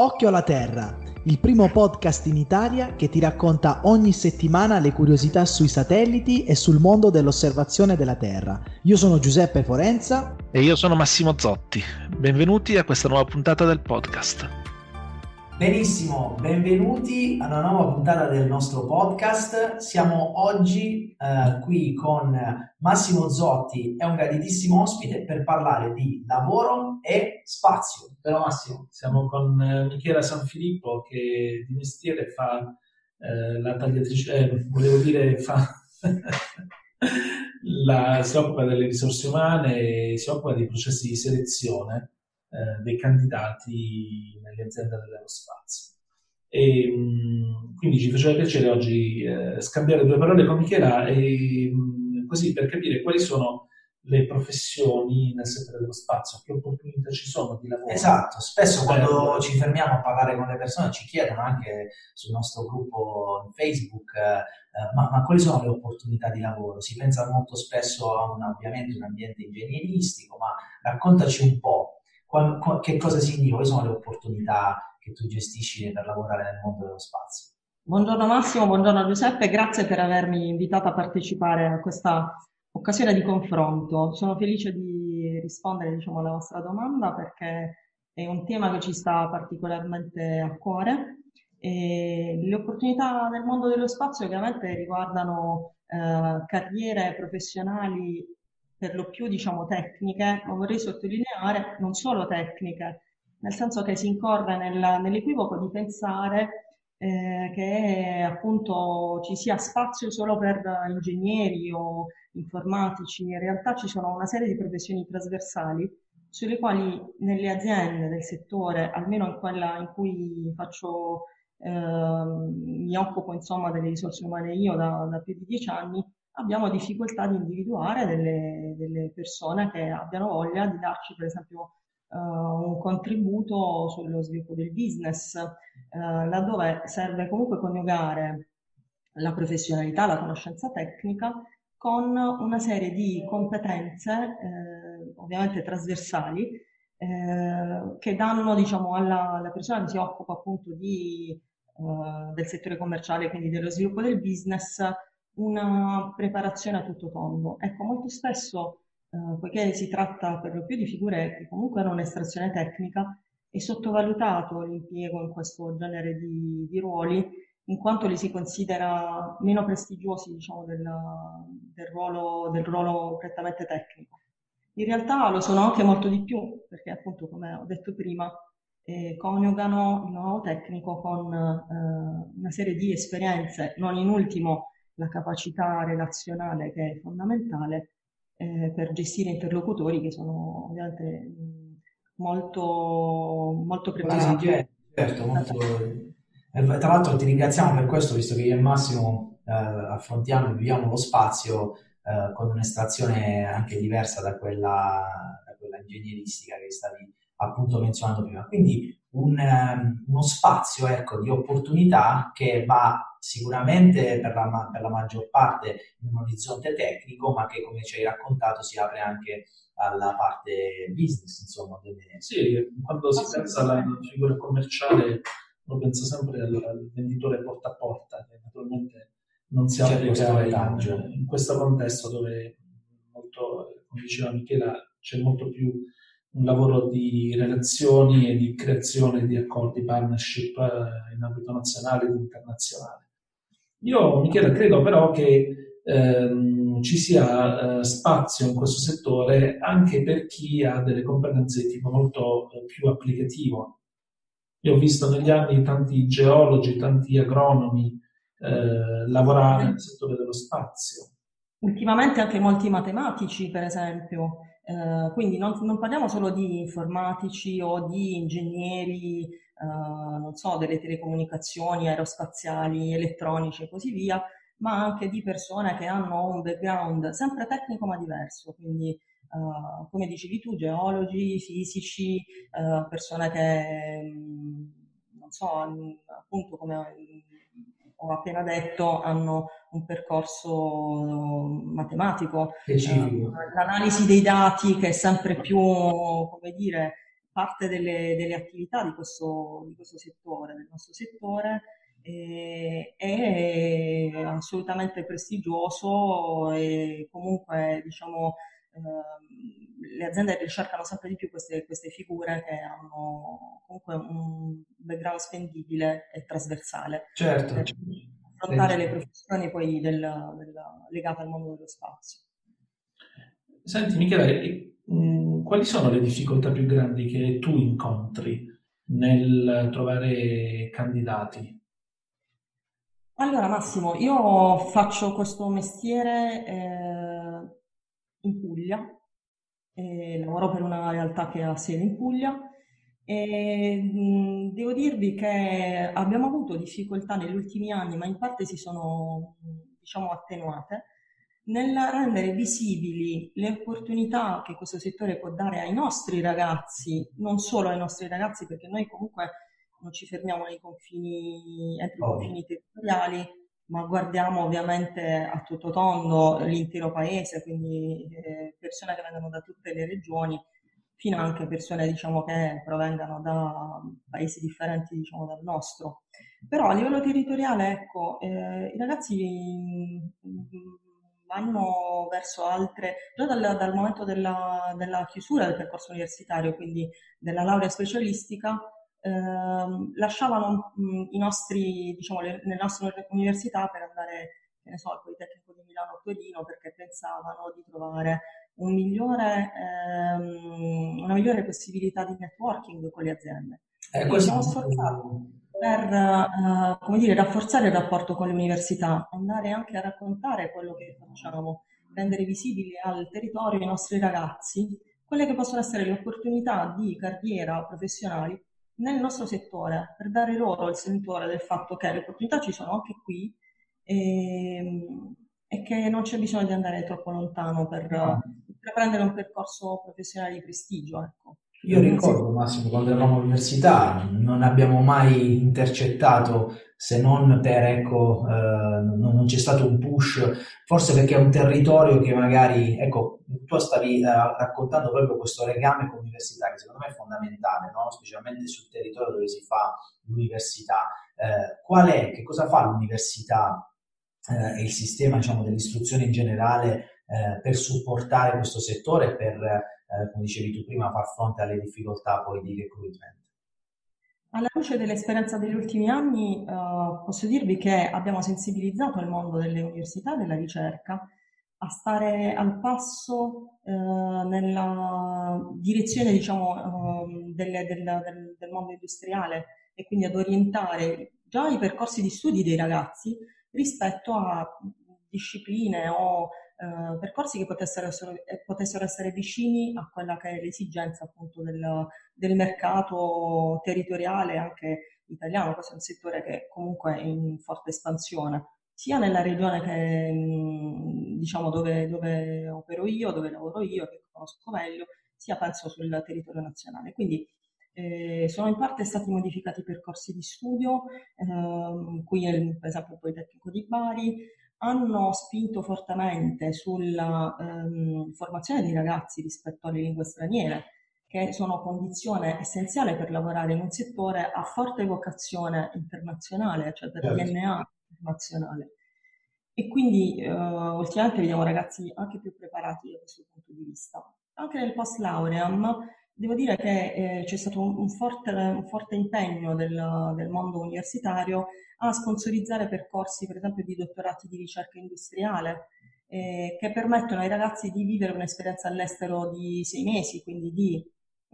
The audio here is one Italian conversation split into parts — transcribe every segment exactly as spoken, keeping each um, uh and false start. Occhio alla Terra, il primo podcast in Italia che ti racconta ogni settimana le curiosità sui satelliti e sul mondo dell'osservazione della Terra. Io sono Giuseppe Forenza. E io sono Massimo Zotti. Benvenuti a questa nuova puntata del podcast. Benissimo, benvenuti a una nuova puntata del nostro podcast. Siamo oggi eh, qui con Massimo Zotti, è un graditissimo ospite per parlare di lavoro e spazio. Però Massimo, siamo con eh, Michela Sanfilippo che di mestiere fa eh, la tagliatrice, eh, volevo dire fa la, si occupa delle risorse umane, si occupa dei processi di selezione dei candidati nelle aziende dell'aerospazio. E mh, quindi ci faceva piacere oggi eh, scambiare due parole con Michela e mh, così per capire quali sono le professioni nel settore dello spazio, che opportunità ci sono di lavoro. Esatto, spesso quando eh, ci fermiamo a parlare con le persone ci chiedono anche sul nostro gruppo Facebook eh, ma, ma quali sono le opportunità di lavoro? Si pensa molto spesso a un ovviamente un ambiente ingegneristico, ma raccontaci un po' che cosa significa, quali sono le opportunità che tu gestisci per lavorare nel mondo dello spazio. Buongiorno Massimo, buongiorno Giuseppe, grazie per avermi invitato a partecipare a questa occasione di confronto. Sono felice di rispondere, diciamo, alla vostra domanda perché è un tema che ci sta particolarmente a cuore. E le opportunità nel mondo dello spazio ovviamente riguardano eh, carriere professionali per lo più, diciamo, tecniche, ma vorrei sottolineare non solo tecniche, nel senso che si incorre nel, nell'equivoco di pensare eh, che appunto ci sia spazio solo per ingegneri o informatici. In realtà ci sono una serie di professioni trasversali sulle quali nelle aziende del settore, almeno in quella in cui faccio, eh, mi occupo insomma delle risorse umane io da, da più di dieci anni, abbiamo difficoltà di individuare delle, delle persone che abbiano voglia di darci, per esempio, eh, un contributo sullo sviluppo del business, eh, laddove serve comunque coniugare la professionalità, la conoscenza tecnica, con una serie di competenze, eh, ovviamente trasversali, eh, che danno, diciamo, alla, alla persona che si occupa appunto di, eh, del settore commerciale, quindi dello sviluppo del business, una preparazione a tutto tondo. Ecco, molto spesso, eh, poiché si tratta per lo più di figure che comunque hanno un'estrazione tecnica, è sottovalutato l'impiego in questo genere di, di ruoli, in quanto li si considera meno prestigiosi, diciamo, della, del, ruolo, del ruolo prettamente tecnico. In realtà lo sono anche molto di più, perché appunto, come ho detto prima, eh, coniugano il know-how tecnico con eh, una serie di esperienze, non in ultimo la capacità relazionale che è fondamentale eh, per gestire interlocutori che sono ovviamente molto, molto preparati. Sì, certo, molto... Tra l'altro ti ringraziamo per questo, visto che io e Massimo eh, affrontiamo e viviamo lo spazio eh, con un'estrazione anche diversa da quella, da quella ingegneristica che stavi appunto menzionando prima. Quindi un, uno spazio, ecco, di opportunità che va sicuramente per la, per la maggior parte in un orizzonte tecnico, ma che, come ci hai raccontato, si apre anche alla parte business, insomma. Delle... Sì, quando si pensa alla figura commerciale lo penso sempre al, al venditore porta a porta, che naturalmente non si apre in, in questo contesto dove, molto, come diceva Michela, c'è molto più un lavoro di relazioni e di creazione di accordi, partnership in ambito nazionale ed internazionale. Io, Michela, credo però che ehm, ci sia eh, spazio in questo settore anche per chi ha delle competenze di tipo molto eh, più applicativo. Io ho visto negli anni tanti geologi, tanti agronomi eh, lavorare nel settore dello spazio. Ultimamente anche molti matematici, per esempio. Eh, quindi non, non parliamo solo di informatici o di ingegneri, eh, non so, delle telecomunicazioni, aerospaziali, elettronici e così via, ma anche di persone che hanno un background sempre tecnico ma diverso, quindi eh, come dicevi tu, geologi, fisici, eh, persone che, non so, appunto come ho appena detto, hanno un percorso matematico, eh, l'analisi dei dati che è sempre più, come dire, parte delle, delle attività di questo, di questo settore, del nostro settore, eh, è assolutamente prestigioso e comunque diciamo eh, le aziende ricercano sempre di più queste, queste figure che hanno comunque un background spendibile e trasversale. Certo. Per affrontare le professioni poi del, del, legate al mondo dello spazio. Senti Michela, quali sono le difficoltà più grandi che tu incontri nel trovare candidati? Allora Massimo, io faccio questo mestiere eh, in Puglia, eh, lavoro per una realtà che ha sede in Puglia e mh, devo dirvi che abbiamo avuto difficoltà negli ultimi anni, ma in parte si sono diciamo attenuate, nel rendere visibili le opportunità che questo settore può dare ai nostri ragazzi, non solo ai nostri ragazzi, perché noi comunque non ci fermiamo nei confini, entro i confini territoriali, ma guardiamo ovviamente a tutto tondo l'intero paese, quindi eh, persone che vengono da tutte le regioni, fino anche persone diciamo che provengano da paesi differenti diciamo dal nostro. Però a livello territoriale, ecco, eh, i ragazzi vanno verso altre, già dal, dal momento della, della chiusura del percorso universitario, quindi della laurea specialistica, ehm, lasciavano mh, i nostri, diciamo, le, le nostre università per andare, che ne so, al Politecnico di Milano o Torino, perché pensavano di trovare un migliore, ehm, una migliore possibilità di networking con le aziende. Eh, Quindi siamo sforzati per eh, come dire, rafforzare il rapporto con le università, andare anche a raccontare quello che facciamo, rendere visibili al territorio, ai nostri ragazzi, quelle che possono essere le opportunità di carriera professionali nel nostro settore, per dare loro il sentore del fatto che le opportunità ci sono anche qui e, e che non c'è bisogno di andare troppo lontano per, per prendere un percorso professionale di prestigio, ecco. Io ricordo, Massimo, quando eravamo all'università non abbiamo mai intercettato, se non per, ecco, eh, non c'è stato un push, forse perché è un territorio che magari, ecco, tu stavi eh, raccontando proprio questo legame con l'università, che secondo me è fondamentale, no? Specialmente sul territorio dove si fa l'università. Eh, qual è, che cosa fa l'università eh, e il sistema, diciamo, dell'istruzione in generale eh, per supportare questo settore, per... Eh, come dicevi tu prima, far fronte alle difficoltà poi di recruitment? Alla luce dell'esperienza degli ultimi anni eh, posso dirvi che abbiamo sensibilizzato il mondo delle università, della ricerca, a stare al passo eh, nella direzione diciamo eh, delle, della, del, del mondo industriale e quindi ad orientare già i percorsi di studi dei ragazzi rispetto a discipline o Uh, percorsi che potessero, potessero essere vicini a quella che è l'esigenza appunto del, del mercato territoriale anche italiano. Questo è un settore che comunque è in forte espansione, sia nella regione che diciamo dove, dove opero io, dove lavoro io, che conosco meglio, sia penso sul territorio nazionale. Quindi eh, sono in parte stati modificati i percorsi di studio, ehm, qui è, per esempio il Politecnico di Bari, hanno spinto fortemente sulla ehm, formazione dei ragazzi rispetto alle lingue straniere, che sono condizione essenziale per lavorare in un settore a forte vocazione internazionale, cioè del D N A internazionale. E quindi eh, ultimamente vediamo ragazzi anche più preparati da questo punto di vista. Anche nel post lauream devo dire che eh, c'è stato un, un, forte, un forte impegno del, del mondo universitario a sponsorizzare percorsi, per esempio, di dottorati di ricerca industriale eh, che permettono ai ragazzi di vivere un'esperienza all'estero di sei mesi, quindi di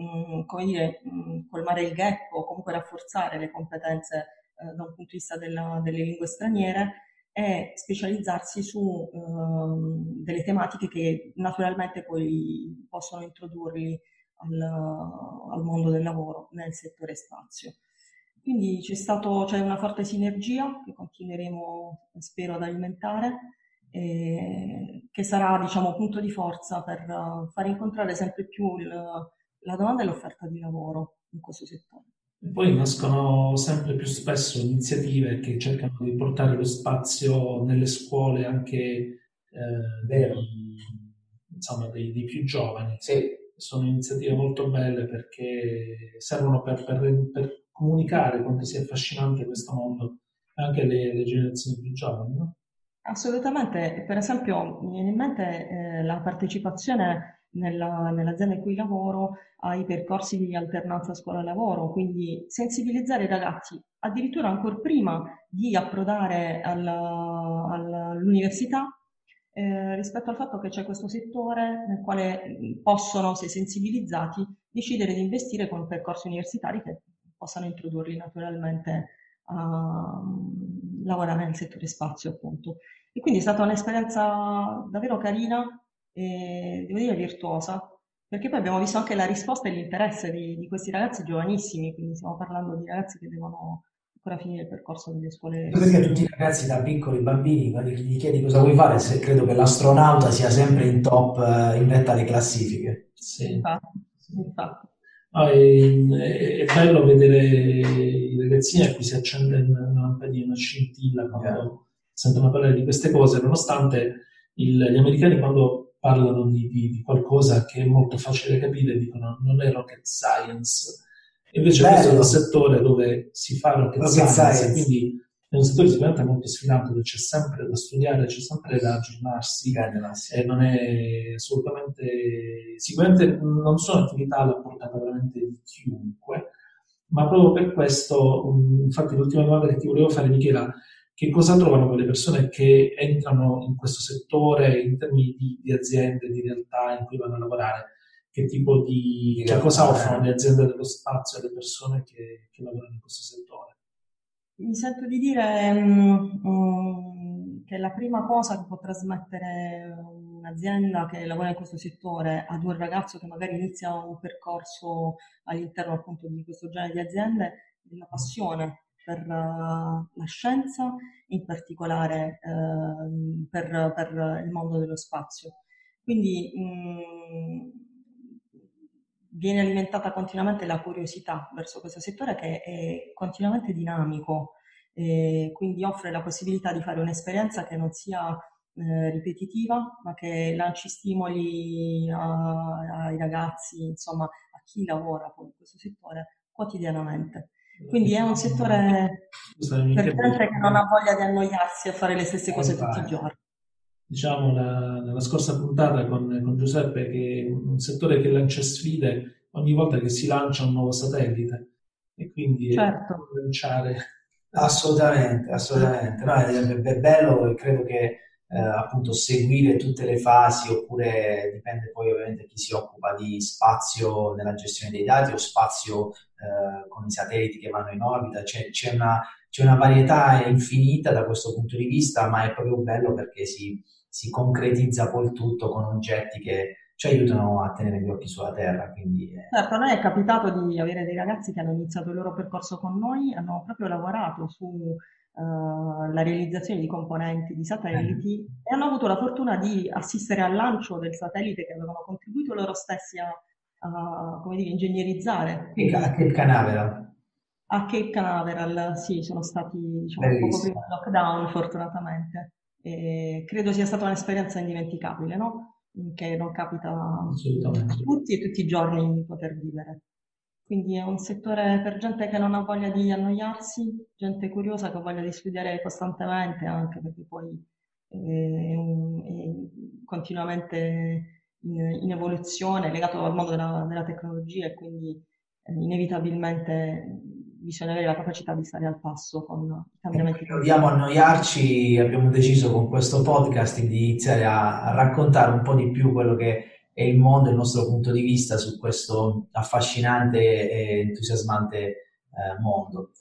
mh, come dire, mh, colmare il gap o comunque rafforzare le competenze eh, da un punto di vista della, delle lingue straniere e specializzarsi su eh, delle tematiche che naturalmente poi possono introdurli al, al mondo del lavoro nel settore spazio. Quindi c'è stato, c'è una forte sinergia che continueremo, spero, ad alimentare, eh, che sarà, diciamo, punto di forza per uh, far incontrare sempre più il, la domanda e l'offerta di lavoro in questo settore. E poi nascono sempre più spesso iniziative che cercano di portare lo spazio nelle scuole anche eh, dei, insomma, dei, dei più giovani. Sì. sono iniziative molto belle perché servono per, per, per comunicare quanto sia affascinante questo mondo anche alle, alle generazioni più giovani, no? Assolutamente, per esempio mi viene in mente eh, la partecipazione nella, nell'azienda in cui lavoro ai percorsi di alternanza scuola-lavoro, quindi sensibilizzare i ragazzi addirittura ancora prima di approdare alla, alla, all'università eh, rispetto al fatto che c'è questo settore nel quale possono, se sensibilizzati, decidere di investire con percorsi universitari che possano introdurli naturalmente a lavorare nel settore spazio, appunto. E quindi è stata un'esperienza davvero carina e devo dire virtuosa, perché poi abbiamo visto anche la risposta e l'interesse di, di questi ragazzi giovanissimi, quindi stiamo parlando di ragazzi che devono ancora finire il percorso delle scuole. Perché tutti i ragazzi da piccoli bambini, quando gli chiedi cosa vuoi fare, se credo che l'astronauta sia sempre in top, in vetta alle classifiche. Sì, infatti. infatti. Ah, è, è bello vedere i ragazzini a cui si accende una lampadina, una scintilla quando sentono parlare di queste cose, nonostante il, gli americani quando parlano di, di, di qualcosa che è molto facile capire dicono non è rocket science, invece bello. Questo è un settore dove si fa rocket, rocket science, science, quindi è un settore sicuramente molto sfidante, dove c'è sempre da studiare, c'è sempre da aggiornarsi, sì. E non è assolutamente, sicuramente non sono attività alla portata veramente di chiunque, ma proprio per questo, infatti l'ultima domanda che ti volevo fare, Michela, che cosa trovano quelle persone che entrano in questo settore in termini di, di aziende, di realtà in cui vanno a lavorare? Che tipo di, di cioè, cosa offrono le aziende dello spazio alle persone che, che lavorano in questo settore? Mi sento di dire um, um, che la prima cosa che può trasmettere un'azienda che lavora in questo settore ad un ragazzo che magari inizia un percorso all'interno appunto di questo genere di aziende è la passione per la scienza, in particolare eh, per, per il mondo dello spazio. Quindi mh, viene alimentata continuamente la curiosità verso questo settore che è continuamente dinamico, e quindi offre la possibilità di fare un'esperienza che non sia eh, ripetitiva, ma che lanci stimoli a, ai ragazzi, insomma a chi lavora poi in questo settore quotidianamente. Quindi è un settore per gente che non ha voglia di annoiarsi a fare le stesse cose tutti i giorni. Diciamo, la, nella scorsa puntata con, con Giuseppe, che è un settore che lancia sfide ogni volta che si lancia un nuovo satellite. E quindi certo. È lanciare. Assolutamente, assolutamente. No, è, è bello e credo che eh, appunto seguire tutte le fasi, oppure dipende poi ovviamente chi si occupa di spazio nella gestione dei dati o spazio Uh, con i satelliti che vanno in orbita, c'è, c'è, una, c'è una varietà infinita da questo punto di vista, ma è proprio bello perché si, si concretizza poi il tutto con oggetti che ci aiutano a tenere gli occhi sulla Terra. Quindi, eh. Certo, a noi è capitato di avere dei ragazzi che hanno iniziato il loro percorso con noi, hanno proprio lavorato su... Uh, la realizzazione di componenti di satelliti mm. e hanno avuto la fortuna di assistere al lancio del satellite che avevano contribuito loro stessi a Uh, come dire, ingegnerizzare. A Cape Canaveral. A Cape Canaveral, sì, sono stati diciamo, un poco prima del lockdown, fortunatamente. E credo sia stata un'esperienza indimenticabile, no? Che non capita a tutti e tutti i giorni di poter vivere. Quindi è un settore per gente che non ha voglia di annoiarsi, gente curiosa che ha voglia di studiare costantemente, anche perché poi è, un, è continuamente... in evoluzione, legato al mondo della, della tecnologia, e quindi eh, inevitabilmente bisogna avere la capacità di stare al passo con i cambiamenti. Proviamo a annoiarci, abbiamo deciso con questo podcast di iniziare a, a raccontare un po' di più quello che è il mondo, il nostro punto di vista su questo affascinante e entusiasmante eh, mondo.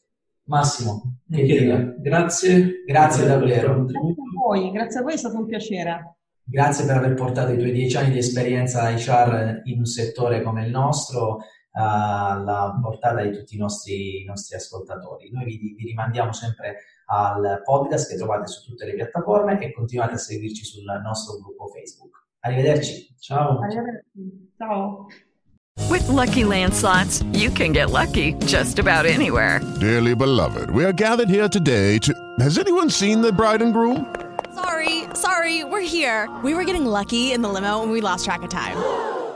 Massimo, che dire? Grazie. Grazie davvero. Grazie a voi, grazie a voi, è stato un piacere. Grazie per aver portato i tuoi dieci anni di esperienza alla H R in un settore come il nostro alla portata di tutti i nostri, i nostri ascoltatori. Noi vi, vi rimandiamo sempre al podcast che trovate su tutte le piattaforme e continuate a seguirci sul nostro gruppo Facebook. Arrivederci. Ciao. Arrivederci. Ciao. With Lucky Land Slots, you can get lucky just about anywhere. Dearly beloved, we are gathered here today to... Has anyone seen the bride and groom? Sorry, sorry, we're here. We were getting lucky in the limo and we lost track of time.